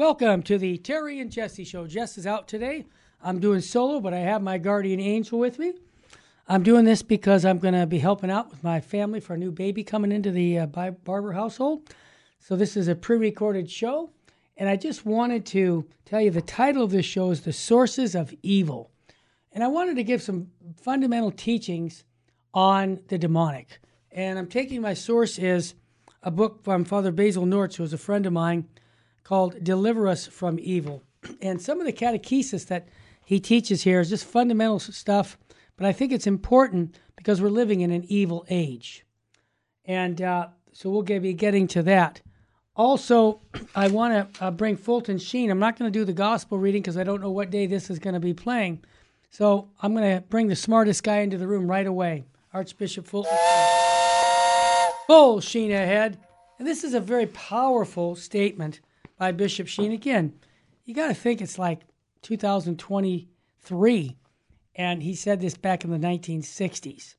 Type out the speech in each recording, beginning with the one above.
Welcome to the Terry and Jesse Show. Jess is out today. I'm doing solo, but I have my guardian angel with me. I'm doing this because I'm going to be helping out with my family for a new baby coming into the Barber household. So this is a pre-recorded show. And I just wanted to tell you the title of this show is The Sources of Evil. And I wanted to give some fundamental teachings on the demonic. And I'm taking my source is a book from Father Basil Nortz, who is a friend of mine, called Deliver Us From Evil. And some of the catechesis that he teaches here is just fundamental stuff, but I think it's important because we're living in an evil age. And so we'll be getting to that. Also, I want to bring Fulton Sheen. I'm not going to do the gospel reading because I don't know what day this is going to be playing. So I'm going to bring the smartest guy into the room right away, Archbishop Fulton Sheen. Full Sheen ahead. And this is a very powerful statement by Bishop Sheen. Again, you got to think it's like 2023, and he said this back in the 1960s.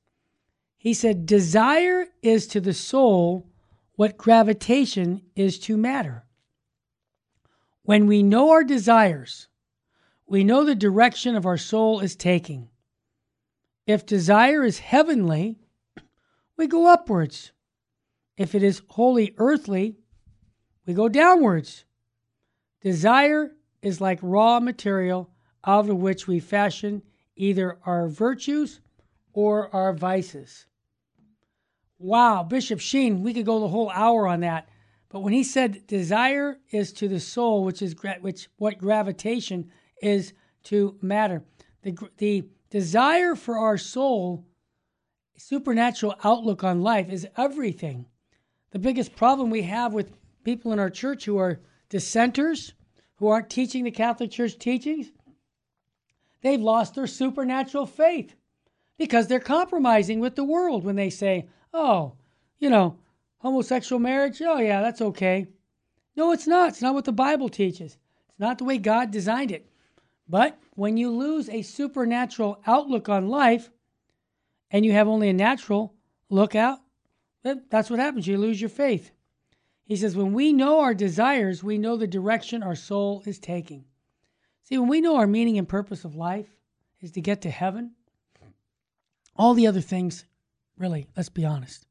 He said, "Desire is to the soul what gravitation is to matter. When we know our desires, we know the direction of our soul is taking. If desire is heavenly, we go upwards. If it is wholly earthly, we go downwards. Desire is like raw material out of which we fashion either our virtues or our vices." Wow, Bishop Sheen, we could go the whole hour on that. But when he said desire is to the soul, which is what gravitation is to matter. The desire for our soul, supernatural outlook on life is everything. The biggest problem we have with people in our church who are dissenters, who aren't teaching the Catholic Church teachings, they've lost their supernatural faith because they're compromising with the world when they say, "Oh, you know, homosexual marriage, oh yeah, that's okay." No, it's not. It's not what the Bible teaches. It's not the way God designed it. But when you lose a supernatural outlook on life and you have only a natural look out, that's what happens. You lose your faith. He says, when we know our desires, we know the direction our soul is taking. See, when we know our meaning and purpose of life is to get to heaven, all the other things, really, let's be honest,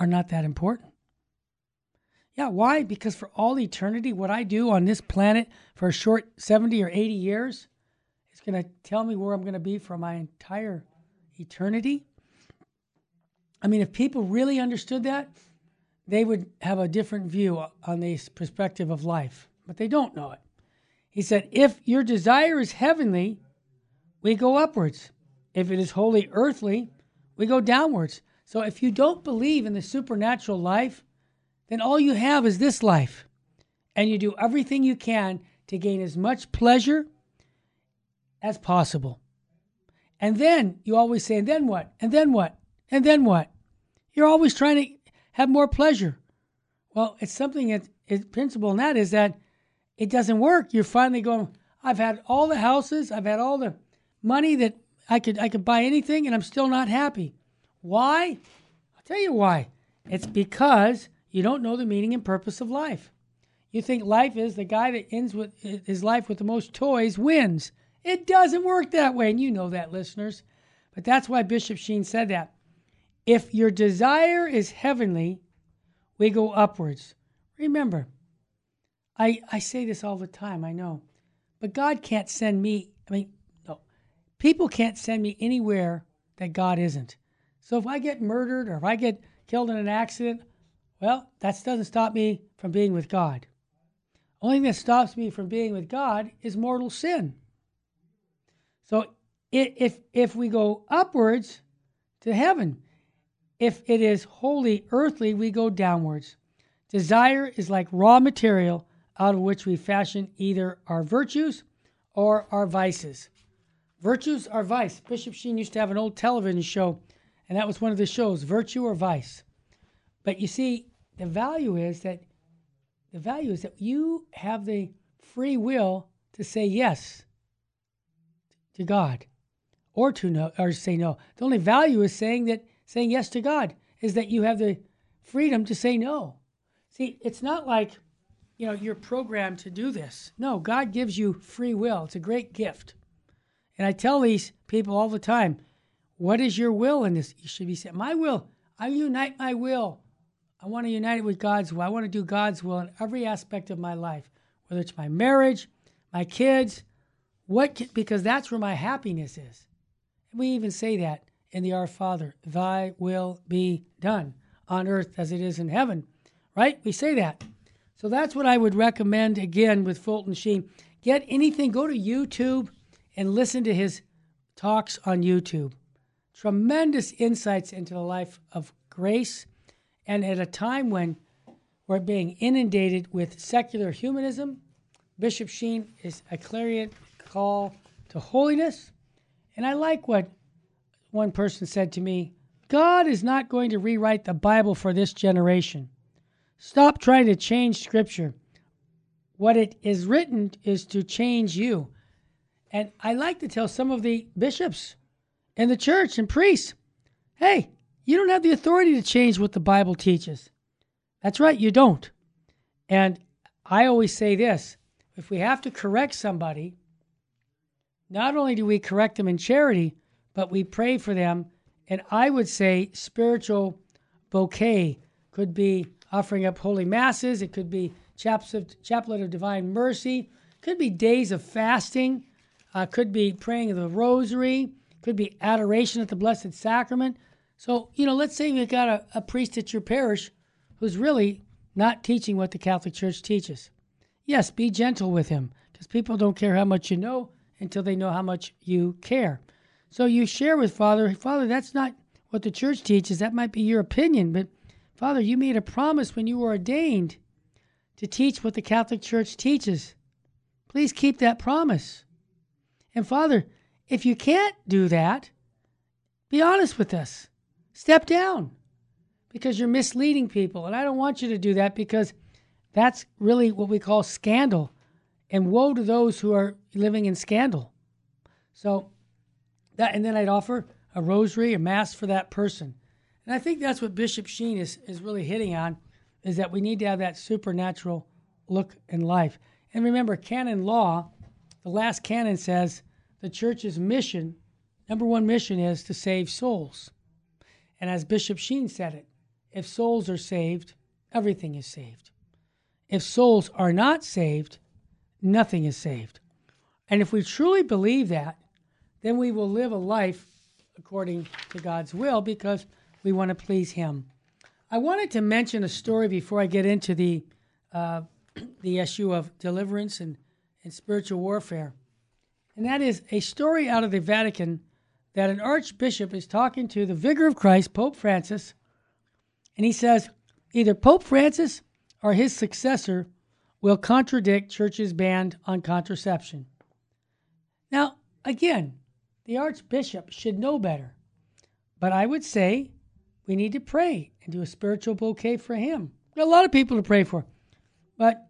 are not that important. Yeah, why? Because for all eternity, what I do on this planet for a short 70 or 80 years is going to tell me where I'm going to be for my entire eternity. I mean, if people really understood that, they would have a different view on this perspective of life, but they don't know it. He said, if your desire is heavenly, we go upwards. If it is wholly earthly, we go downwards. So if you don't believe in the supernatural life, then all you have is this life, and you do everything you can to gain as much pleasure as possible. And then you always say, and then what? And then what? And then what? You're always trying to have more pleasure. Well, it's something that is principle in that is that it doesn't work. You're finally going, I've had all the houses, I've had all the money that I could buy anything, and I'm still not happy. Why? I'll tell you why. It's because you don't know the meaning and purpose of life. You think life is the guy that ends with his life with the most toys wins. It doesn't work that way, and you know that, listeners. But that's why Bishop Sheen said that. If your desire is heavenly, we go upwards. Remember, I say this all the time, I know. But God can't send me, people can't send me anywhere that God isn't. So if I get murdered or if I get killed in an accident, well, that doesn't stop me from being with God. Only thing that stops me from being with God is mortal sin. So if we go upwards to heaven, if it is wholly earthly, we go downwards. Desire is like raw material out of which we fashion either our virtues or our vices. Virtues or vice. Bishop Sheen used to have an old television show, and that was one of the shows, Virtue or Vice. But you see, the value is that you have the free will to say yes to God or to no, or say no. The only value is saying yes to God is that you have the freedom to say no. See, it's not like you know, you're programmed to do this. No, God gives you free will. It's a great gift. And I tell these people all the time, what is your will in this? You should be saying, my will, I unite my will. I want to unite it with God's will. I want to do God's will in every aspect of my life, whether it's my marriage, my kids, because that's where my happiness is. And we even say that in the Our Father, thy will be done on earth as it is in heaven, right? We say that. So that's what I would recommend, again, with Fulton Sheen. Get anything, go to YouTube and listen to his talks on YouTube. Tremendous insights into the life of grace, and at a time when we're being inundated with secular humanism, Bishop Sheen is a clarion call to holiness. And I like what one person said to me, God is not going to rewrite the Bible for this generation. Stop trying to change Scripture. What it is written is to change you. And I like to tell some of the bishops and the church and priests, hey, you don't have the authority to change what the Bible teaches. That's right, you don't. And I always say this, if we have to correct somebody, not only do we correct them in charity, but we pray for them. And I would say spiritual bouquet could be offering up holy masses. It could be chaplet of divine mercy. Could be days of fasting. Could be praying the rosary. Could be adoration at the Blessed Sacrament. So, you know, let's say you've got a priest at your parish who's really not teaching what the Catholic Church teaches. Yes, be gentle with him, because people don't care how much you know until they know how much you care. So you share with Father, Father, that's not what the Church teaches. That might be your opinion, but Father, you made a promise when you were ordained to teach what the Catholic Church teaches. Please keep that promise. And Father, if you can't do that, be honest with us. Step down, because you're misleading people. And I don't want you to do that, because that's really what we call scandal. And woe to those who are living in scandal. So that, and then I'd offer a rosary, a mass for that person. And I think that's what Bishop Sheen is really hitting on, is that we need to have that supernatural look in life. And remember, canon law, the last canon says the church's mission, number one mission, is to save souls. And as Bishop Sheen said it, if souls are saved, everything is saved. If souls are not saved, nothing is saved. And if we truly believe that, then we will live a life according to God's will, because we want to please him. I wanted to mention a story before I get into the issue of deliverance and spiritual warfare. And that is a story out of the Vatican that an archbishop is talking to the Vicar of Christ, Pope Francis, and he says, either Pope Francis or his successor will contradict Church's ban on contraception. Now, again, the archbishop should know better, but I would say we need to pray and do a spiritual bouquet for him. There are a lot of people to pray for. But,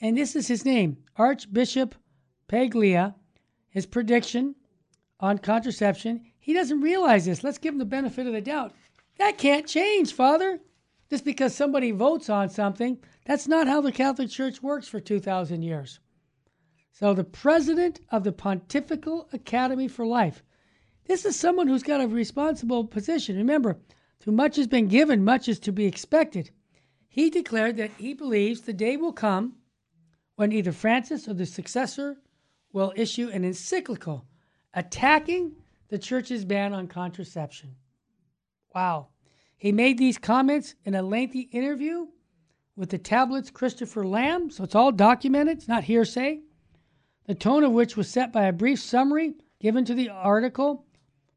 and this is his name, Archbishop Paglia, his prediction on contraception. He doesn't realize this. Let's give him the benefit of the doubt. That can't change, Father. Just because somebody votes on something, that's not how the Catholic Church works for 2,000 years. So the president of the Pontifical Academy for Life, this is someone who's got a responsible position. Remember, too much has been given, much is to be expected. He declared that he believes the day will come when either Francis or the successor will issue an encyclical attacking the Church's ban on contraception. Wow. He made these comments in a lengthy interview with the Tablet's Christopher Lamb, so it's all documented, it's not hearsay, the tone of which was set by a brief summary given to the article.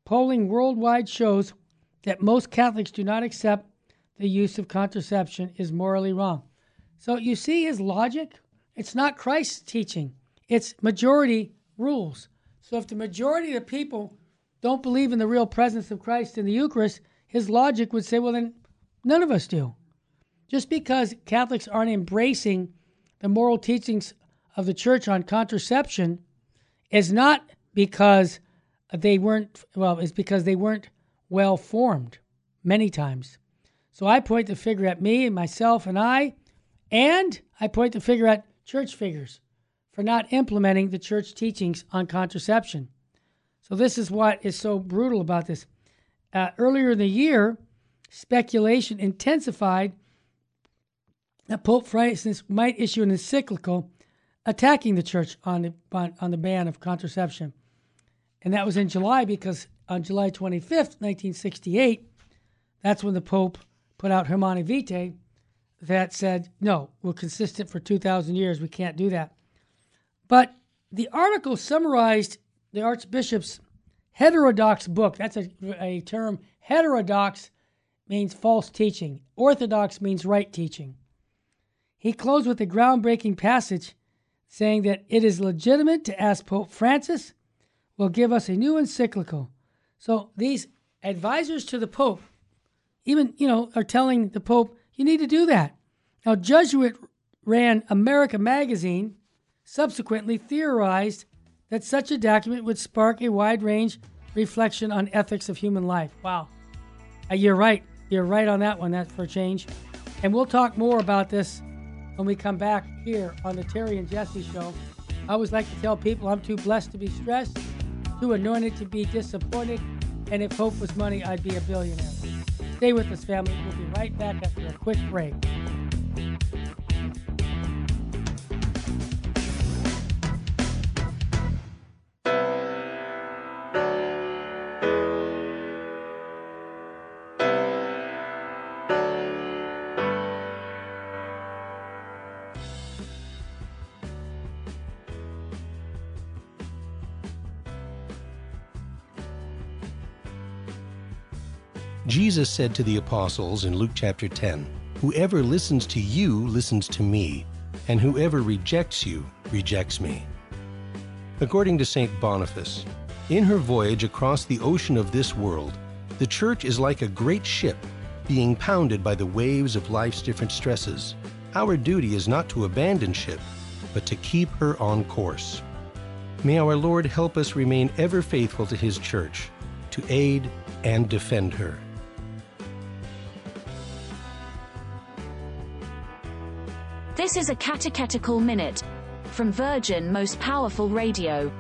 Polling worldwide shows that most Catholics do not accept the use of contraception is morally wrong. So you see his logic? It's not Christ's teaching. It's majority rules. So if the majority of the people don't believe in the real presence of Christ in the Eucharist, his logic would say, well, then none of us do. Just because Catholics aren't embracing the moral teachings of the Church on contraception is not because they weren't, well, it's because they weren't well-formed many times. So I point the finger at me and myself and I And I point the finger at church figures for not implementing the church teachings on contraception. So this is what is so brutal about this. Earlier in the year, speculation intensified that Pope Francis might issue an encyclical attacking the church on the ban of contraception. And that was in July, because on July 25th, 1968, that's when the Pope put out Humanae Vitae that said, no, we're consistent for 2,000 years. We can't do that. But the article summarized the Archbishop's heterodox book. That's a term. Heterodox means false teaching. Orthodox means right teaching. He closed with a groundbreaking passage saying that it is legitimate to ask Pope Francis will give us a new encyclical. So these advisors to the Pope even, are telling the Pope, you need to do that. Now, Jesuit ran America magazine subsequently theorized that such a document would spark a wide-range reflection on ethics of human life. Wow. You're right. You're right on that one. That's for a change. And we'll talk more about this when we come back here on the Terry and Jesse Show. I always like to tell people I'm too blessed to be stressed, too anointed to be disappointed, and if hope was money, I'd be a billionaire. Stay with us, family. We'll be right back after a quick break. Jesus said to the apostles in Luke chapter 10, "Whoever listens to you listens to me, and whoever rejects you rejects me." According to St. Boniface, in her voyage across the ocean of this world, the church is like a great ship being pounded by the waves of life's different stresses. Our duty is not to abandon ship, but to keep her on course. May our Lord help us remain ever faithful to his church, to aid and defend her. This is a Catechetical Minute from Virgin Most Powerful Radio.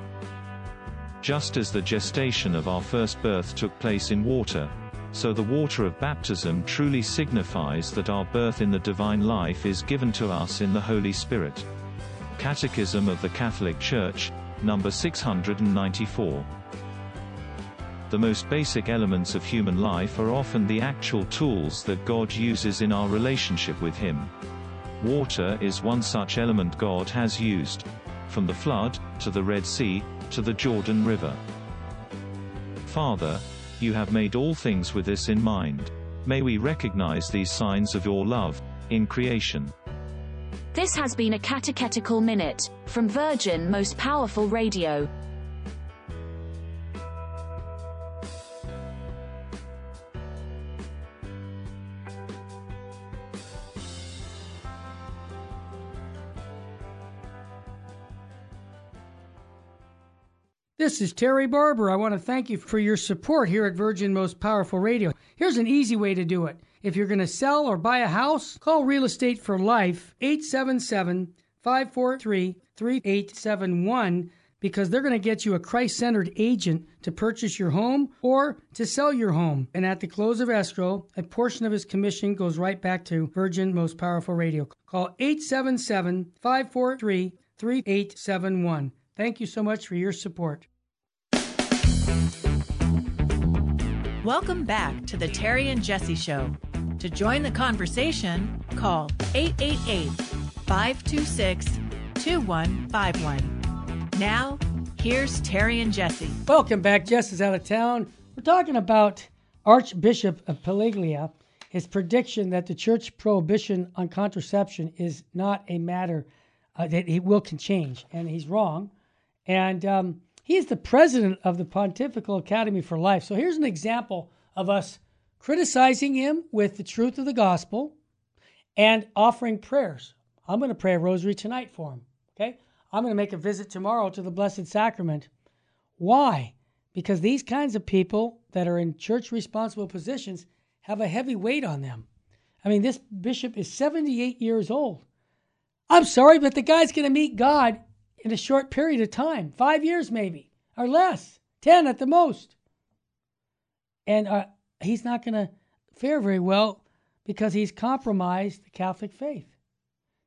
Just as the gestation of our first birth took place in water, so the water of baptism truly signifies that our birth in the divine life is given to us in the Holy Spirit. Catechism of the Catholic Church, number 694. The most basic elements of human life are often the actual tools that God uses in our relationship with Him. Water is one such element God has used, from the flood, to the Red Sea, to the Jordan River. Father, you have made all things with this in mind. May we recognize these signs of your love in creation. This has been a Catechetical Minute from Virgin Most Powerful Radio. This is Terry Barber. I want to thank you for your support here at Virgin Most Powerful Radio. Here's an easy way to do it. If you're going to sell or buy a house, call Real Estate for Life, 877-543-3871, because they're going to get you a Christ-centered agent to purchase your home or to sell your home. And at the close of escrow, a portion of his commission goes right back to Virgin Most Powerful Radio. Call 877-543-3871. Thank you so much for your support. Welcome back to the Terry and Jesse Show. To join the conversation, call 888-526-2151. Now, here's Terry and Jesse. Welcome back. Jess is out of town. We're talking about Archbishop of Paglia, his prediction that the church prohibition on contraception is not a matter that it will can change, and he's wrong. And he is the president of the Pontifical Academy for Life. So here's an example of us criticizing him with the truth of the gospel and offering prayers. I'm going to pray a rosary tonight for him, okay? I'm going to make a visit tomorrow to the Blessed Sacrament. Why? Because these kinds of people that are in church-responsible positions have a heavy weight on them. I mean, this bishop is 78 years old. I'm sorry, but the guy's going to meet God in a short period of time, 5 years maybe, or less, 10 at the most. And he's not going to fare very well because he's compromised the Catholic faith.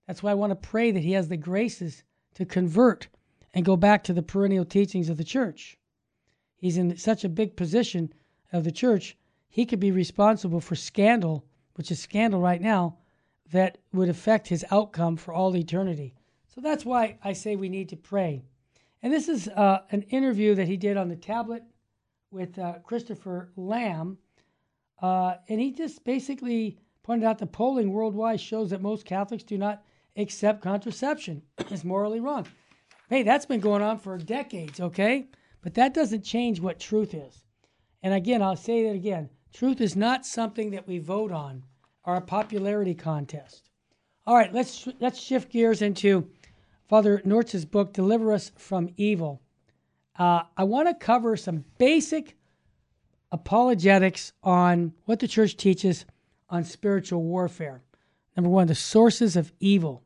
That's why I want to pray that he has the graces to convert and go back to the perennial teachings of the Church. He's in such a big position of the Church, he could be responsible for scandal, which is scandal right now, that would affect his outcome for all eternity. So that's why I say we need to pray. And this is an interview that he did on the tablet with Christopher Lamb. And he just basically pointed out the polling worldwide shows that most Catholics do not accept contraception. It's morally wrong. Hey, that's been going on for decades, okay? But that doesn't change what truth is. And again, I'll say that again. Truth is not something that we vote on or a popularity contest. All right, let's shift gears into Father Nortz's book, Deliver Us From Evil. I want to cover some basic apologetics on what the Church teaches on spiritual warfare. Number one, the sources of evil.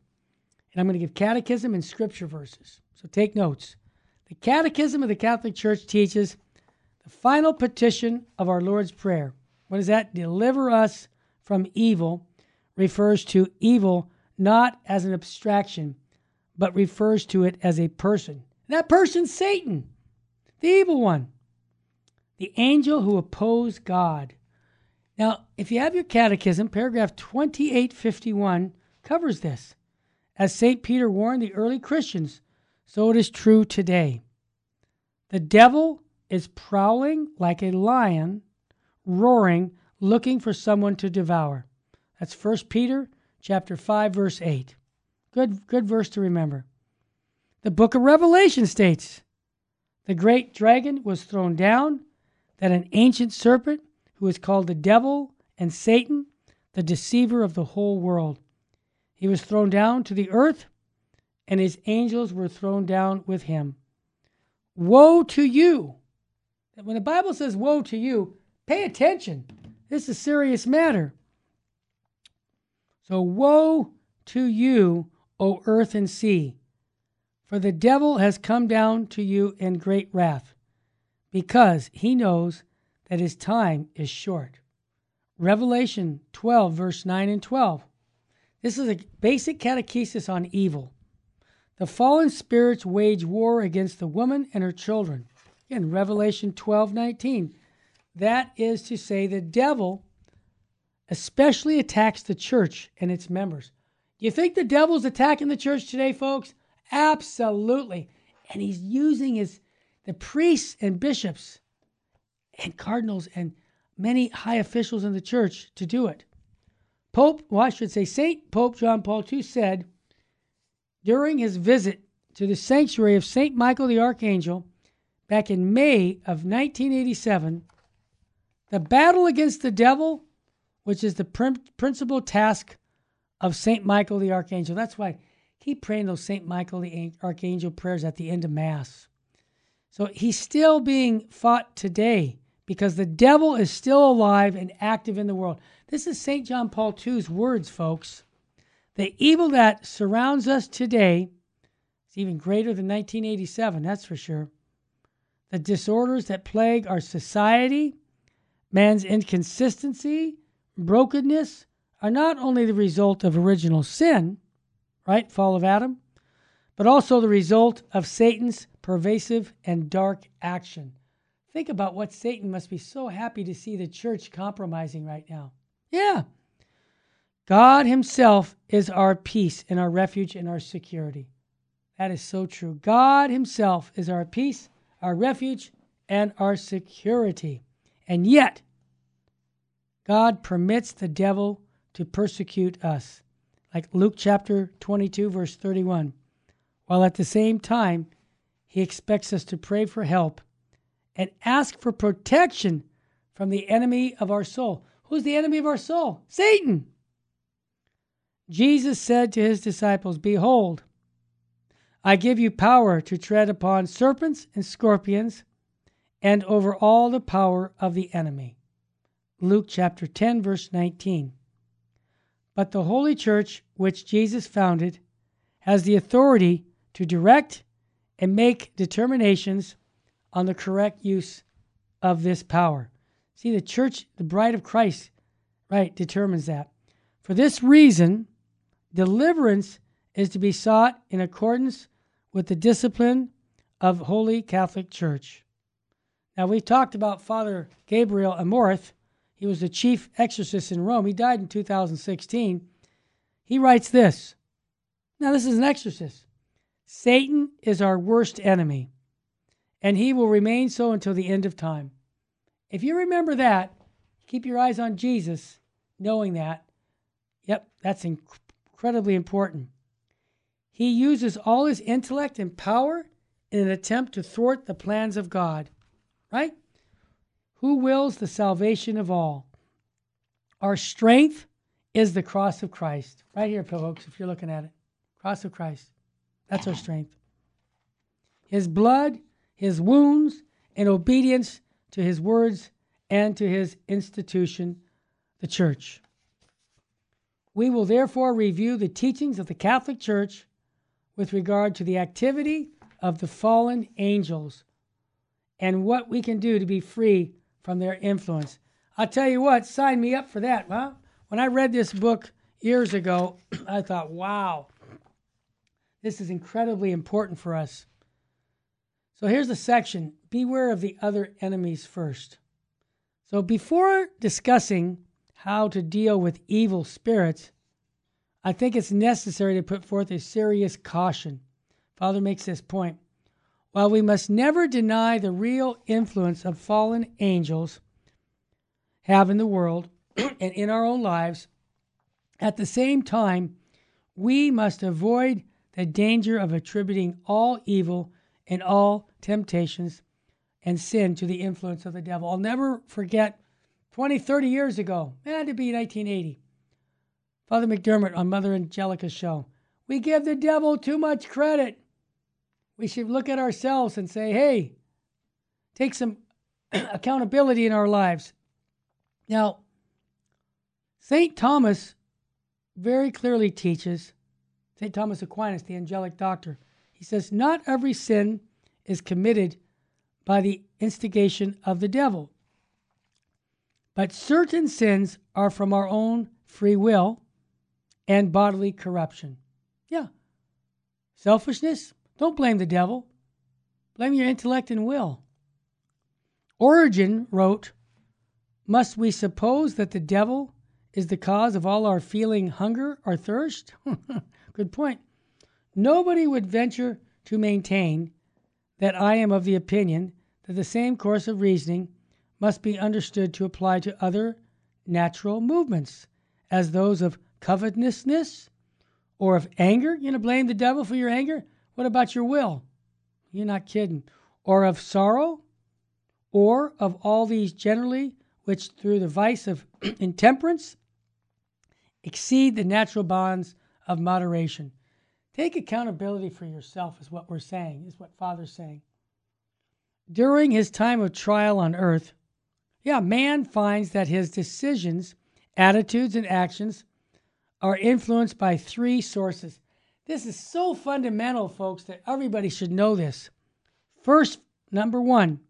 And I'm going to give catechism and scripture verses. So take notes. The Catechism of the Catholic Church teaches the final petition of our Lord's Prayer. What is that? Deliver us from evil refers to evil not as an abstraction, but refers to it as a person. And that person's Satan, the evil one, the angel who opposed God. Now, if you have your catechism, paragraph 2851 covers this. As Saint Peter warned the early Christians, so it is true today. The devil is prowling like a lion, roaring, looking for someone to devour. That's 1 Peter chapter 5, verse 8. Good verse to remember. The book of Revelation states, the great dragon was thrown down, that an ancient serpent who is called the devil and Satan, the deceiver of the whole world. He was thrown down to the earth, and his angels were thrown down with him. Woe to you! When the Bible says woe to you, pay attention. This is a serious matter. So woe to you, O earth and sea, for the devil has come down to you in great wrath, because he knows that his time is short. Revelation 12, verse 9 and 12. This is a basic catechesis on evil. The fallen spirits wage war against the woman and her children. Again, Revelation 12:19. That is to say the devil especially attacks the church and its members. You think the devil's attacking the church today, folks? Absolutely. And he's using the priests and bishops and cardinals and many high officials in the church to do it. Saint Pope John Paul II said during his visit to the sanctuary of Saint Michael the Archangel back in May of 1987, the battle against the devil, which is the principal task of Saint Michael the Archangel. That's why keep praying those Saint Michael the Archangel prayers at the end of Mass. So he's still being fought today because the devil is still alive and active in the world. This is St. John Paul II's words, folks. The evil that surrounds us today is even greater than 1987, that's for sure. The disorders that plague our society, man's inconsistency, brokenness, are not only the result of original sin, right, fall of Adam, but also the result of Satan's pervasive and dark action. Think about what Satan must be so happy to see the church compromising right now. Yeah. God himself is our peace and our refuge and our security. That is so true. God himself is our peace, our refuge, and our security. And yet, God permits the devil to persecute us. Like Luke chapter 22, verse 31. While at the same time, he expects us to pray for help and ask for protection from the enemy of our soul. Who's the enemy of our soul? Satan. Jesus said to his disciples, behold, I give you power to tread upon serpents and scorpions and over all the power of the enemy. Luke chapter 10, verse 19. But the Holy Church, which Jesus founded, has the authority to direct and make determinations on the correct use of this power. See, the church, the bride of Christ, right, determines that. For this reason, deliverance is to be sought in accordance with the discipline of Holy Catholic Church. Now, we've talked about Father Gabriel Amorth. He was the chief exorcist in Rome. He died in 2016. He writes this. Now, this is an exorcist. Satan is our worst enemy, and he will remain so until the end of time. If you remember that, keep your eyes on Jesus, knowing that. Yep, that's incredibly important. He uses all his intellect and power in an attempt to thwart the plans of God, right? Who wills the salvation of all? Our strength is the cross of Christ. Right here, folks, if you're looking at it. Cross of Christ. That's our strength. His blood, his wounds, and obedience to his words and to his institution, the church. We will therefore review the teachings of the Catholic Church with regard to the activity of the fallen angels and what we can do to be free from their influence. I'll tell you what, sign me up for that. Huh? When I read this book years ago, I thought, wow, this is incredibly important for us. So here's a section, beware of the other enemies first. So before discussing how to deal with evil spirits, I think it's necessary to put forth a serious caution. Father makes this point. While we must never deny the real influence of fallen angels have in the world and in our own lives, at the same time, we must avoid the danger of attributing all evil and all temptations and sin to the influence of the devil. I'll never forget 30 years ago, it had to be 1980, Father McDermott on Mother Angelica's show. We give the devil too much credit. We should look at ourselves and say, hey, take some accountability in our lives. Now, Saint Thomas very clearly teaches, Saint Thomas Aquinas, the angelic doctor, he says, not every sin is committed by the instigation of the devil, but certain sins are from our own free will and bodily corruption. Yeah. Selfishness, don't blame the devil. Blame your intellect and will. Origen wrote, must we suppose that the devil is the cause of all our feeling hunger or thirst? Good point. Nobody would venture to maintain that I am of the opinion that the same course of reasoning must be understood to apply to other natural movements, as those of covetousness or of anger. You're going to blame the devil for your anger? What about your will? You're not kidding. Or of sorrow, or of all these generally, which through the vice of intemperance exceed the natural bonds of moderation. Take accountability for yourself is what we're saying, is what Father's saying. During his time of trial on earth, man finds that his decisions, attitudes, and actions are influenced by three sources. This is so fundamental, folks, that everybody should know this. First, number one,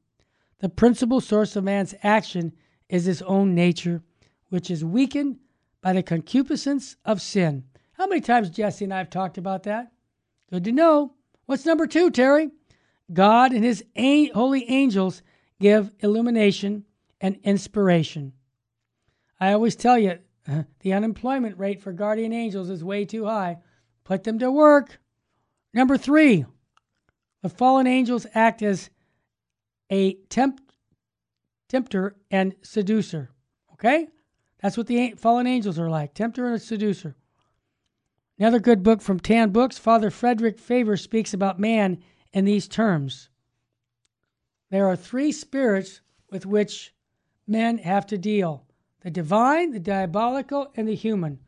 the principal source of man's action is his own nature, which is weakened by the concupiscence of sin. How many times Jesse and I have talked about that? Good to know. What's number two, Terry? God and his holy angels give illumination and inspiration. I always tell you, the unemployment rate for guardian angels is way too high. Put them to work. Number three, the fallen angels act as a tempter and seducer. Okay? That's what the fallen angels are like, tempter and a seducer. Another good book from Tan Books, Father Frederick Faber speaks about man in these terms. There are three spirits with which men have to deal: the divine, the diabolical, and the human.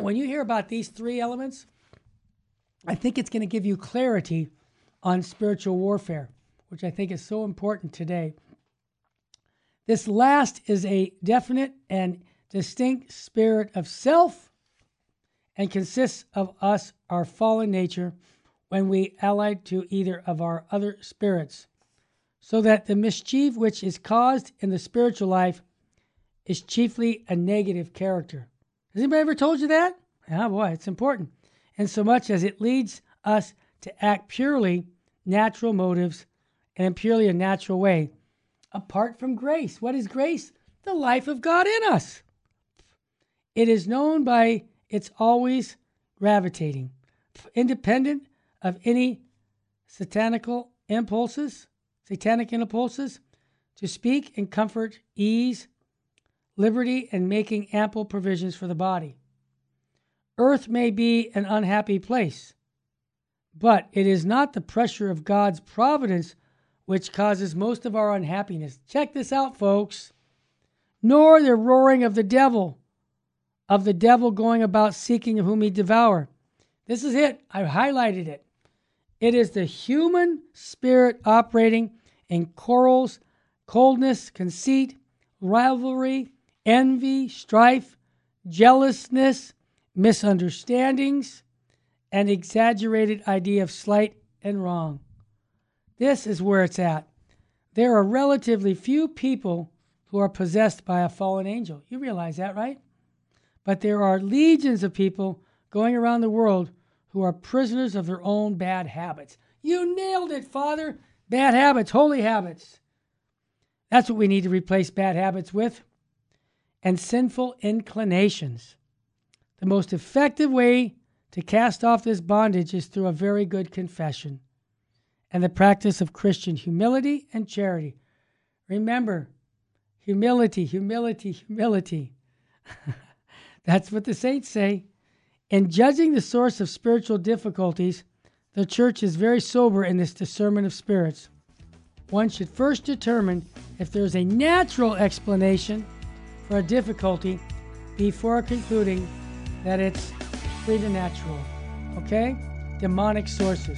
When you hear about these three elements, I think it's going to give you clarity on spiritual warfare, which I think is so important today. This last is a definite and distinct spirit of self and consists of us, our fallen nature, when we allied to either of our other spirits, so that the mischief which is caused in the spiritual life is chiefly a negative character. Has anybody ever told you that? Oh boy, it's important. Insomuch as it leads us to act purely natural motives and in purely a natural way, apart from grace. What is grace? The life of God in us. It is known by its always gravitating, independent of any satanic impulses, to speak in comfort, ease, liberty, and making ample provisions for the body. Earth may be an unhappy place, but it is not the pressure of God's providence which causes most of our unhappiness. Check this out, folks. Nor the roaring of the devil going about seeking whom he devour. This is it. I highlighted it. It is the human spirit operating in quarrels, coldness, conceit, rivalry, envy, strife, jealousness, misunderstandings, an exaggerated idea of slight and wrong. This is where it's at. There are relatively few people who are possessed by a fallen angel. You realize that, right? But there are legions of people going around the world who are prisoners of their own bad habits. You nailed it, Father. Bad habits, holy habits. That's what we need to replace bad habits with. And sinful inclinations. The most effective way to cast off this bondage is through a very good confession and the practice of Christian humility and charity. Remember, humility. That's what the saints say. In judging the source of spiritual difficulties, the Church is very sober in this discernment of spirits. One should first determine if there is a natural explanation for a difficulty before concluding that it's preternatural, okay? Demonic sources.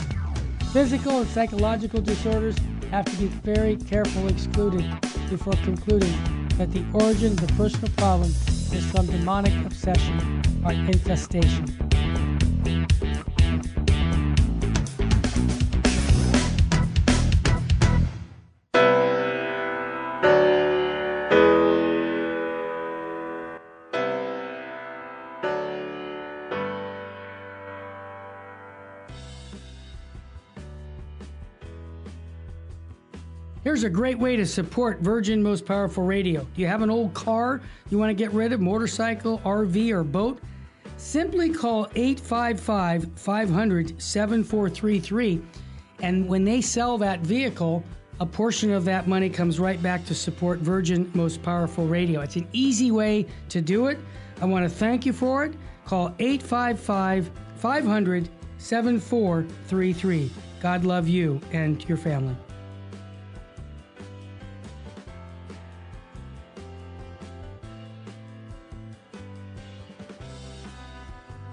Physical and psychological disorders have to be very carefully excluded before concluding that the origin of the personal problem is some demonic obsession or infestation. Here's a great way to support Virgin Most Powerful Radio. Do you have an old car you want to get rid of, motorcycle, RV, or boat? Simply call 855-500-7433, and when they sell that vehicle, a portion of that money comes right back to support Virgin Most Powerful Radio. It's an easy way to do it. I want to thank you for it. Call 855-500-7433. God love you and your family.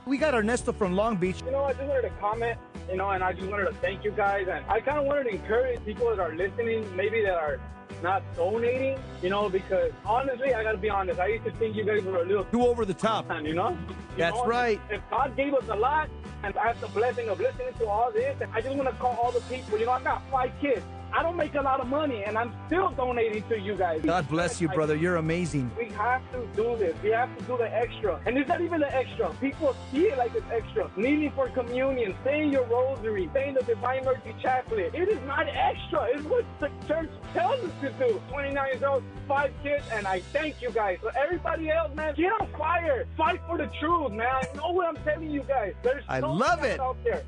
We got Ernesto from Long Beach. You know, I just wanted to comment, you know, and I just wanted to thank you guys. And I kind of wanted to encourage people that are listening, maybe that are not donating, you know, because honestly, I got to be honest. I used to think you guys were a little too over the top, you know? That's right. If God gave us a lot, and I have the blessing of listening to all this, I just want to call all the people. You know, I got 5 kids. I don't make a lot of money, and I'm still donating to you guys. God bless you, brother. You're amazing. We have to do this. We have to do the extra. And it's not even the extra. People see it like it's extra. Kneeling for communion, saying your rosary, saying the Divine Mercy Chaplet. It is not extra. It's what the church tells us to do. 29 years old, 5 kids, and I thank you guys. So everybody else, man, get on fire. Fight for the truth, man. I know what I'm telling you guys. There's so much out there.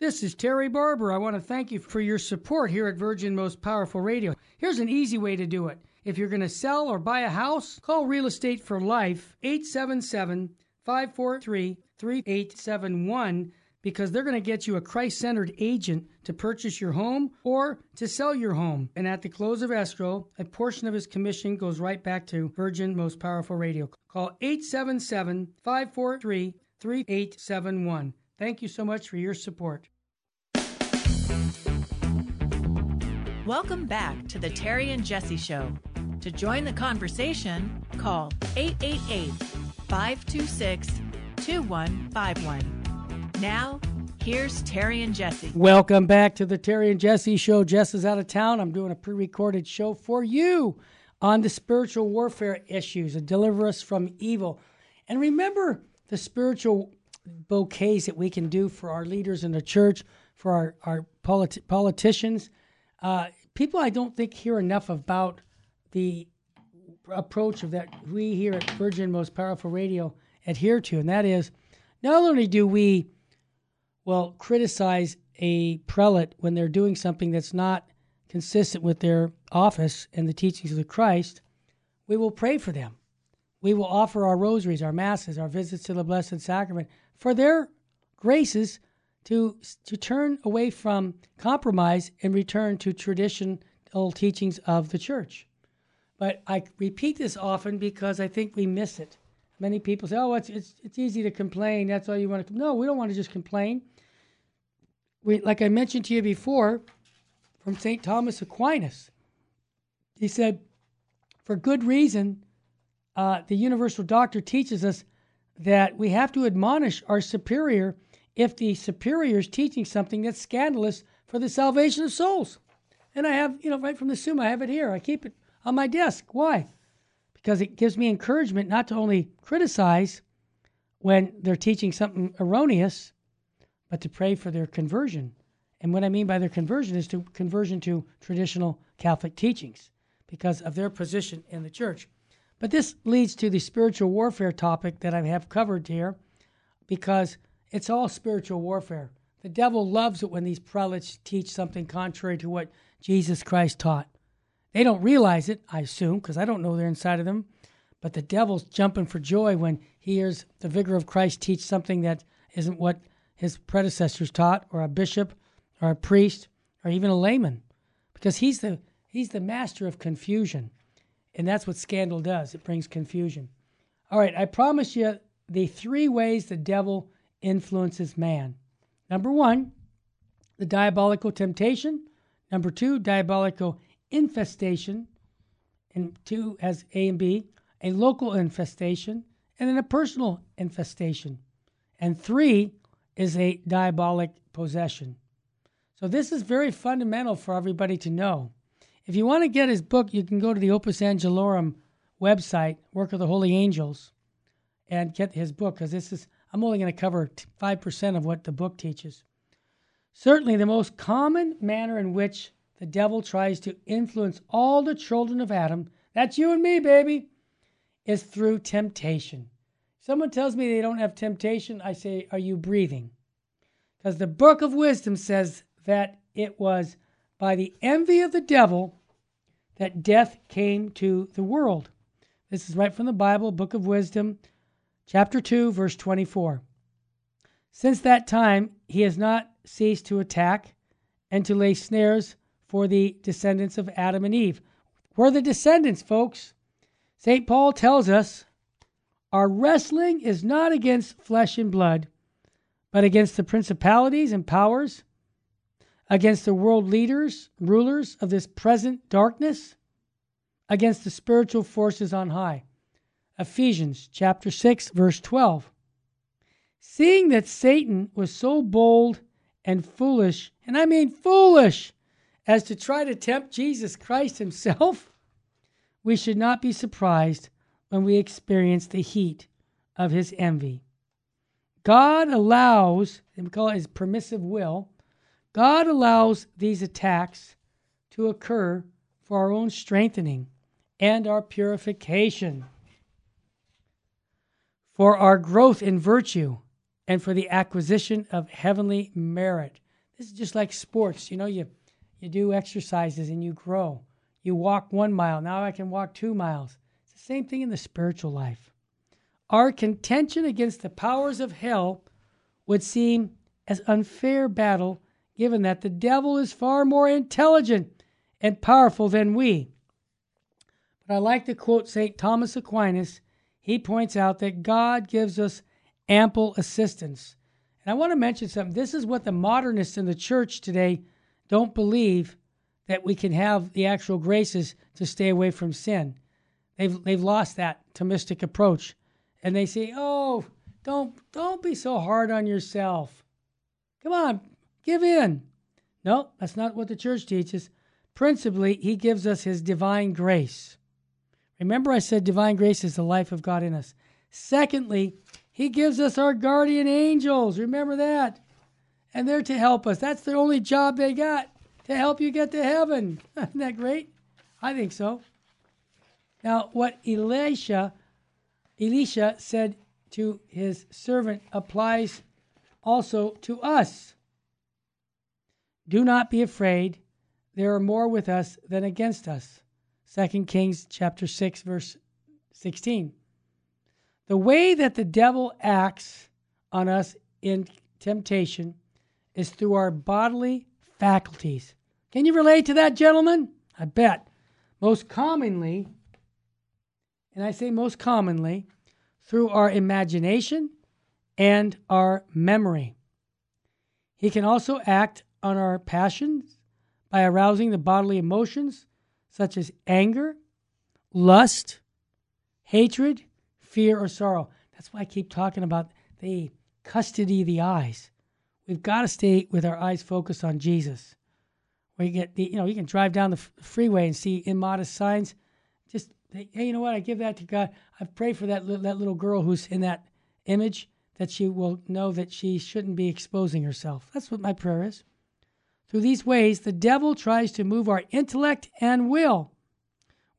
This is Terry Barber. I want to thank you for your support here at Virgin Most Powerful Radio. Here's an easy way to do it. If you're going to sell or buy a house, call Real Estate for Life, 877-543-3871. because they're going to get you a Christ-centered agent to purchase your home or to sell your home. And at the close of escrow, a portion of his commission goes right back to Virgin Most Powerful Radio. Call 877-543-3871. Thank you so much for your support. Welcome back to the Terry and Jesse Show. To join the conversation, call 888-526-2151. Now, here's Terry and Jesse. Welcome back to the Terry and Jesse Show. Jess is out of town. I'm doing a pre-recorded show for you on the spiritual warfare issues and Deliver Us From Evil. And remember the spiritual bouquets that we can do for our leaders in the church, for our politicians. People I don't think hear enough about the approach of that we here at Virgin Most Powerful Radio adhere to, and that is not only do we, criticize a prelate when they're doing something that's not consistent with their office and the teachings of the Christ, we will pray for them. We will offer our rosaries, our masses, our visits to the Blessed Sacrament for their graces to turn away from compromise and return to traditional teachings of the church. But I repeat this often because I think we miss it. Many people say, oh, it's easy to complain. That's all you want to... No, we don't want to just complain. We, like I mentioned to you before, from Saint Thomas Aquinas, he said, for good reason... the universal doctor teaches us that we have to admonish our superior if the superior is teaching something that's scandalous for the salvation of souls. And I have, right from the Summa, I have it here. I keep it on my desk. Why? Because it gives me encouragement not to only criticize when they're teaching something erroneous, but to pray for their conversion. And what I mean by their conversion is to conversion to traditional Catholic teachings because of their position in the church. But this leads to the spiritual warfare topic that I have covered here because it's all spiritual warfare. The devil loves it when these prelates teach something contrary to what Jesus Christ taught. They don't realize it, I assume, because I don't know they're inside of them. But the devil's jumping for joy when he hears the vicar of Christ teach something that isn't what his predecessors taught, or a bishop, or a priest, or even a layman. Because he's the master of confusion. And that's what scandal does. It brings confusion. All right, I promise you the three ways the devil influences man. Number one, the diabolical temptation. Number two, diabolical infestation. And two has A and B, a local infestation, and then a personal infestation. And three is a diabolic possession. So this is very fundamental for everybody to know. If you want to get his book, you can go to the Opus Angelorum website, Work of the Holy Angels, and get his book, because I'm only going to cover 5% of what the book teaches. Certainly the most common manner in which the devil tries to influence all the children of Adam, that's you and me, baby, is through temptation. Someone tells me they don't have temptation, I say, are you breathing? Because the Book of Wisdom says that it was by the envy of the devil that death came to the world. This is right from the Bible, Book of Wisdom, chapter 2, verse 24. Since that time, he has not ceased to attack and to lay snares for the descendants of Adam and Eve. We're the descendants, folks. St. Paul tells us, our wrestling is not against flesh and blood, but against the principalities and powers, against the world leaders, rulers of this present darkness, against the spiritual forces on high. Ephesians chapter 6, verse 12. Seeing that Satan was so bold and foolish, and I mean foolish, as to try to tempt Jesus Christ himself, we should not be surprised when we experience the heat of his envy. God allows, and we call it his permissive will, God allows these attacks to occur for our own strengthening and our purification, for our growth in virtue, and for the acquisition of heavenly merit. This is just like sports. You do exercises and you grow. You walk 1 mile. Now I can walk 2 miles. It's the same thing in the spiritual life. Our contention against the powers of hell would seem as unfair battle, given that the devil is far more intelligent and powerful than we. But I like to quote Saint Thomas Aquinas. He points out that God gives us ample assistance. And I want to mention something. This is what the modernists in the church today don't believe, that we can have the actual graces to stay away from sin. They've lost that Thomistic approach. And they say, oh, don't be so hard on yourself. Come on, give in. No, that's not what the church teaches. Principally, he gives us his divine grace. Remember I said divine grace is the life of God in us. Secondly, he gives us our guardian angels. Remember that. And they're to help us. That's their only job they got, to help you get to heaven. Isn't that great? I think so. Now, what Elisha said to his servant applies also to us. Do not be afraid. There are more with us than against us. 2 Kings chapter 6, verse 16. The way that the devil acts on us in temptation is through our bodily faculties. Can you relate to that, gentlemen? I bet. Most commonly, and I say most commonly, through our imagination and our memory. He can also act on our passions by arousing the bodily emotions such as anger, lust, hatred, fear, or sorrow. That's why I keep talking about the custody of the eyes. We've got to stay with our eyes focused on Jesus. We get the, you can drive down the freeway and see immodest signs. Just, hey, you know what? I give that to God. I've prayed for that little girl who's in that image, that she will know that she shouldn't be exposing herself. That's what my prayer is. Through these ways, the devil tries to move our intellect and will,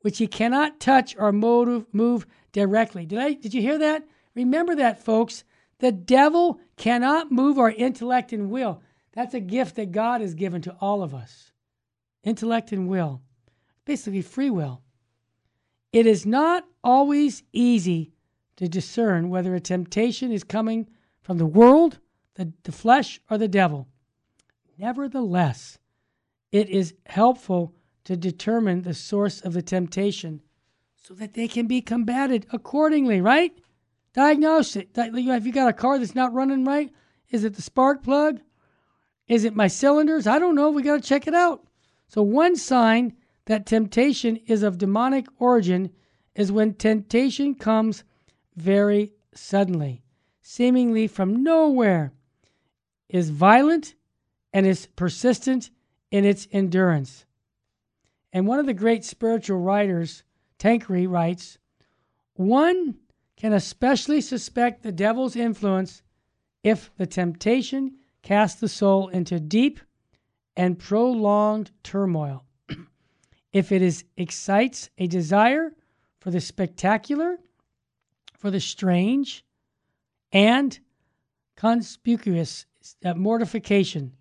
which he cannot touch or move directly. Did you hear that? Remember that, folks. The devil cannot move our intellect and will. That's a gift that God has given to all of us. Intellect and will. Basically free will. It is not always easy to discern whether a temptation is coming from the world, the flesh, or the devil. Nevertheless, it is helpful to determine the source of the temptation so that they can be combated accordingly, right? Diagnose it. Have you got a car that's not running right? Is it the spark plug? Is it my cylinders? I don't know. We got to check it out. So one sign that temptation is of demonic origin is when temptation comes very suddenly, seemingly from nowhere, is violent, and is persistent in its endurance. And one of the great spiritual writers, Tankery, writes, one can especially suspect the devil's influence if the temptation casts the soul into deep and prolonged turmoil, if it excites a desire for the spectacular, for the strange, and conspicuous mortification,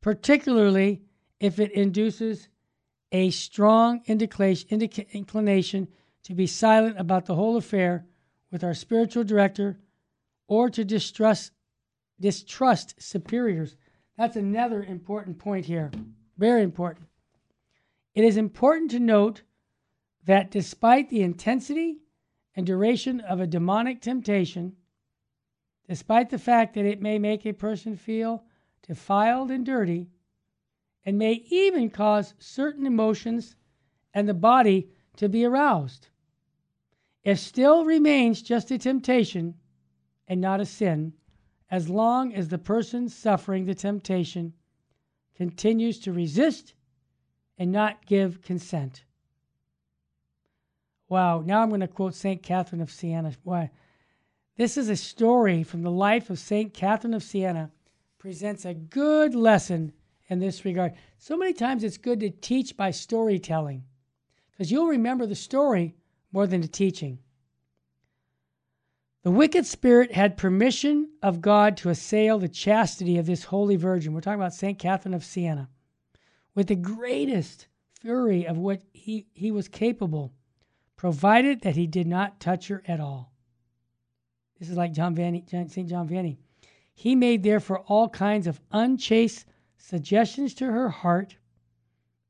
particularly if it induces a strong inclination to be silent about the whole affair with our spiritual director, or to distrust superiors. That's another important point here. Very important. It is important to note that despite the intensity and duration of a demonic temptation, despite the fact that it may make a person feel defiled and dirty, and may even cause certain emotions and the body to be aroused, it still remains just a temptation and not a sin, as long as the person suffering the temptation continues to resist and not give consent. Wow, now I'm going to quote Saint Catherine of Siena. Why? This is a story from the life of Saint Catherine of Siena, presents a good lesson in this regard. So many times it's good to teach by storytelling, because you'll remember the story more than the teaching. The wicked spirit had permission of God to assail the chastity of this Holy Virgin. We're talking about St. Catherine of Siena. With the greatest fury of what he was capable, provided that he did not touch her at all. This is like St. John Vianney. He made therefore all kinds of unchaste suggestions to her heart,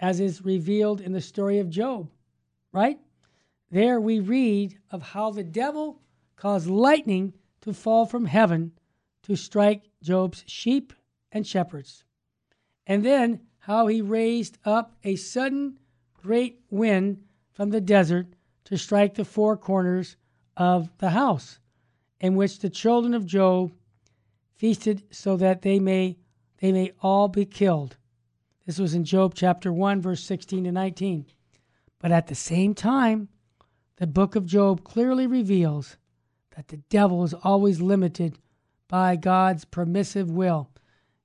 as is revealed in the story of Job, right? There we read of how the devil caused lightning to fall from heaven to strike Job's sheep and shepherds, and then how he raised up a sudden great wind from the desert to strike the four corners of the house, in which the children of Job feasted so that they may all be killed. This was in Job chapter 1, verse 16 to 19. But at the same time, the book of Job clearly reveals that the devil is always limited by God's permissive will.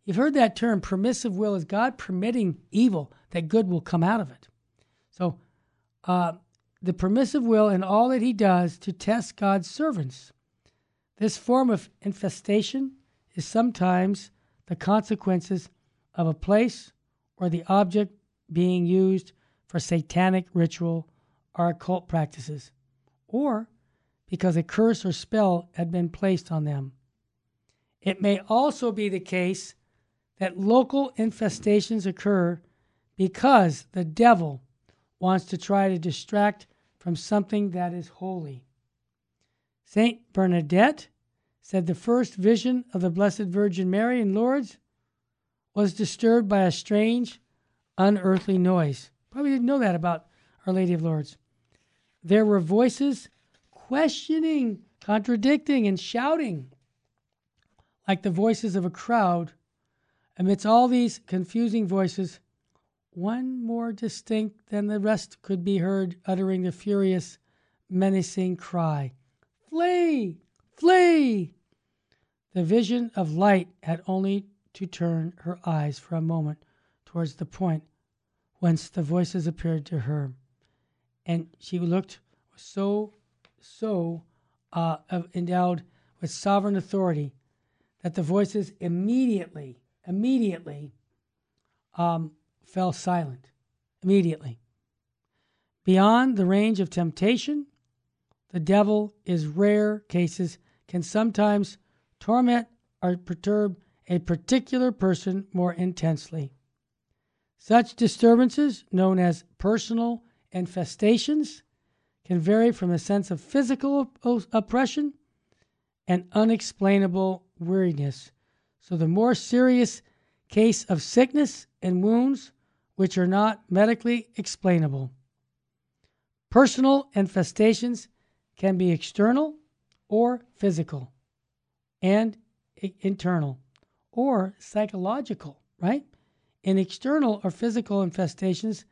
You've heard that term, permissive will, is God permitting evil, that good will come out of it. So the permissive will in all that he does to test God's servants. This form of infestation is sometimes the consequences of a place or the object being used for satanic ritual or occult practices, or because a curse or spell had been placed on them. It may also be the case that local infestations occur because the devil wants to try to distract from something that is holy. Saint Bernadette said the first vision of the Blessed Virgin Mary in Lourdes was disturbed by a strange, unearthly noise. Probably didn't know that about Our Lady of Lourdes. There were voices questioning, contradicting, and shouting, like the voices of a crowd. Amidst all these confusing voices, one more distinct than the rest could be heard uttering the furious, menacing cry, "Flee! Flee!" The vision of light had only to turn her eyes for a moment towards the point whence the voices appeared to her. And she looked so endowed with sovereign authority that the voices immediately fell silent, immediately. Beyond the range of temptation, the devil in rare cases can sometimes torment or perturb a particular person more intensely. Such disturbances, known as personal infestations, can vary from a sense of physical oppression and unexplainable weariness. So the more serious case of sickness and wounds which are not medically explainable. Personal infestations can be external or physical and internal or psychological, right? In external or physical infestations,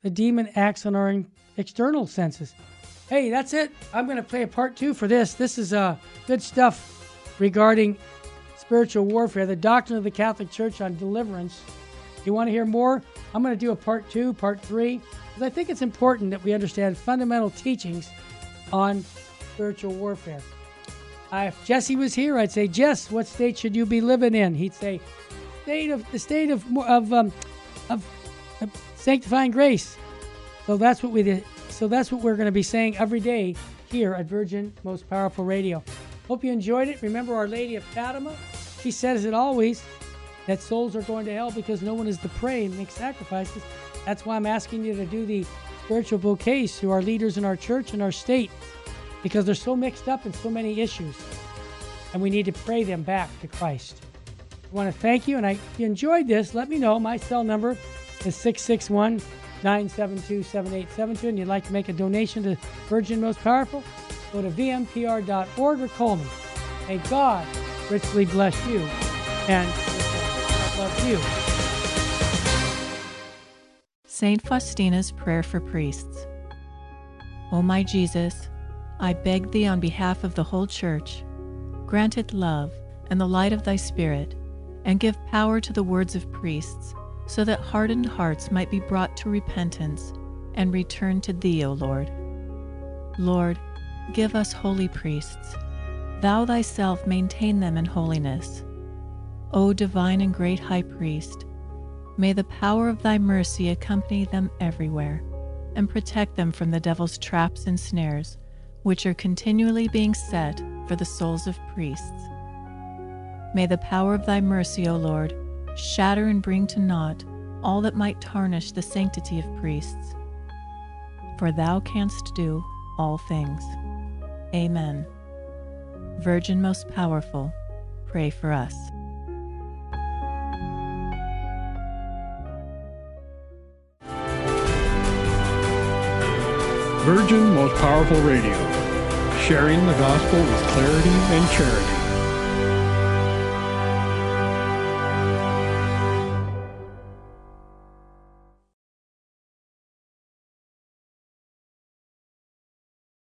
the demon acts on our external senses. Hey, that's it. I'm going to play a part two for this. This is good stuff regarding spiritual warfare, the doctrine of the Catholic Church on deliverance. You want to hear more? I'm going to do a part two, part three, because I think it's important that we understand fundamental teachings on spiritual warfare. If Jesse was here, I'd say, Jess, what state should you be living in? He'd say, "State of sanctifying grace." So that's what we did. So that's what we're going to be saying every day here at Virgin Most Powerful Radio. Hope you enjoyed it. Remember Our Lady of Fatima. She says it always, that souls are going to hell because no one is to pray and make sacrifices. That's why I'm asking you to do the spiritual bouquets to our leaders in our church and our state, because they're so mixed up in so many issues, and we need to pray them back to Christ. I want to thank you, and if you enjoyed this, let me know. My cell number is 661-972-7872, and you'd like to make a donation to Virgin Most Powerful, go to vmpr.org or call me. May God richly bless you and love you. St. Faustina's Prayer for Priests. O my Jesus, I beg thee on behalf of the whole Church, grant it love and the light of thy Spirit, and give power to the words of priests, so that hardened hearts might be brought to repentance and return to thee, O Lord. Lord, give us holy priests. Thou thyself maintain them in holiness. O divine and great High Priest, may the power of thy mercy accompany them everywhere, and protect them from the devil's traps and snares, which are continually being set for the souls of priests. May the power of thy mercy, O Lord, shatter and bring to naught all that might tarnish the sanctity of priests. For thou canst do all things. Amen. Virgin Most Powerful, pray for us. Virgin Most Powerful Radio, sharing the gospel with clarity and charity.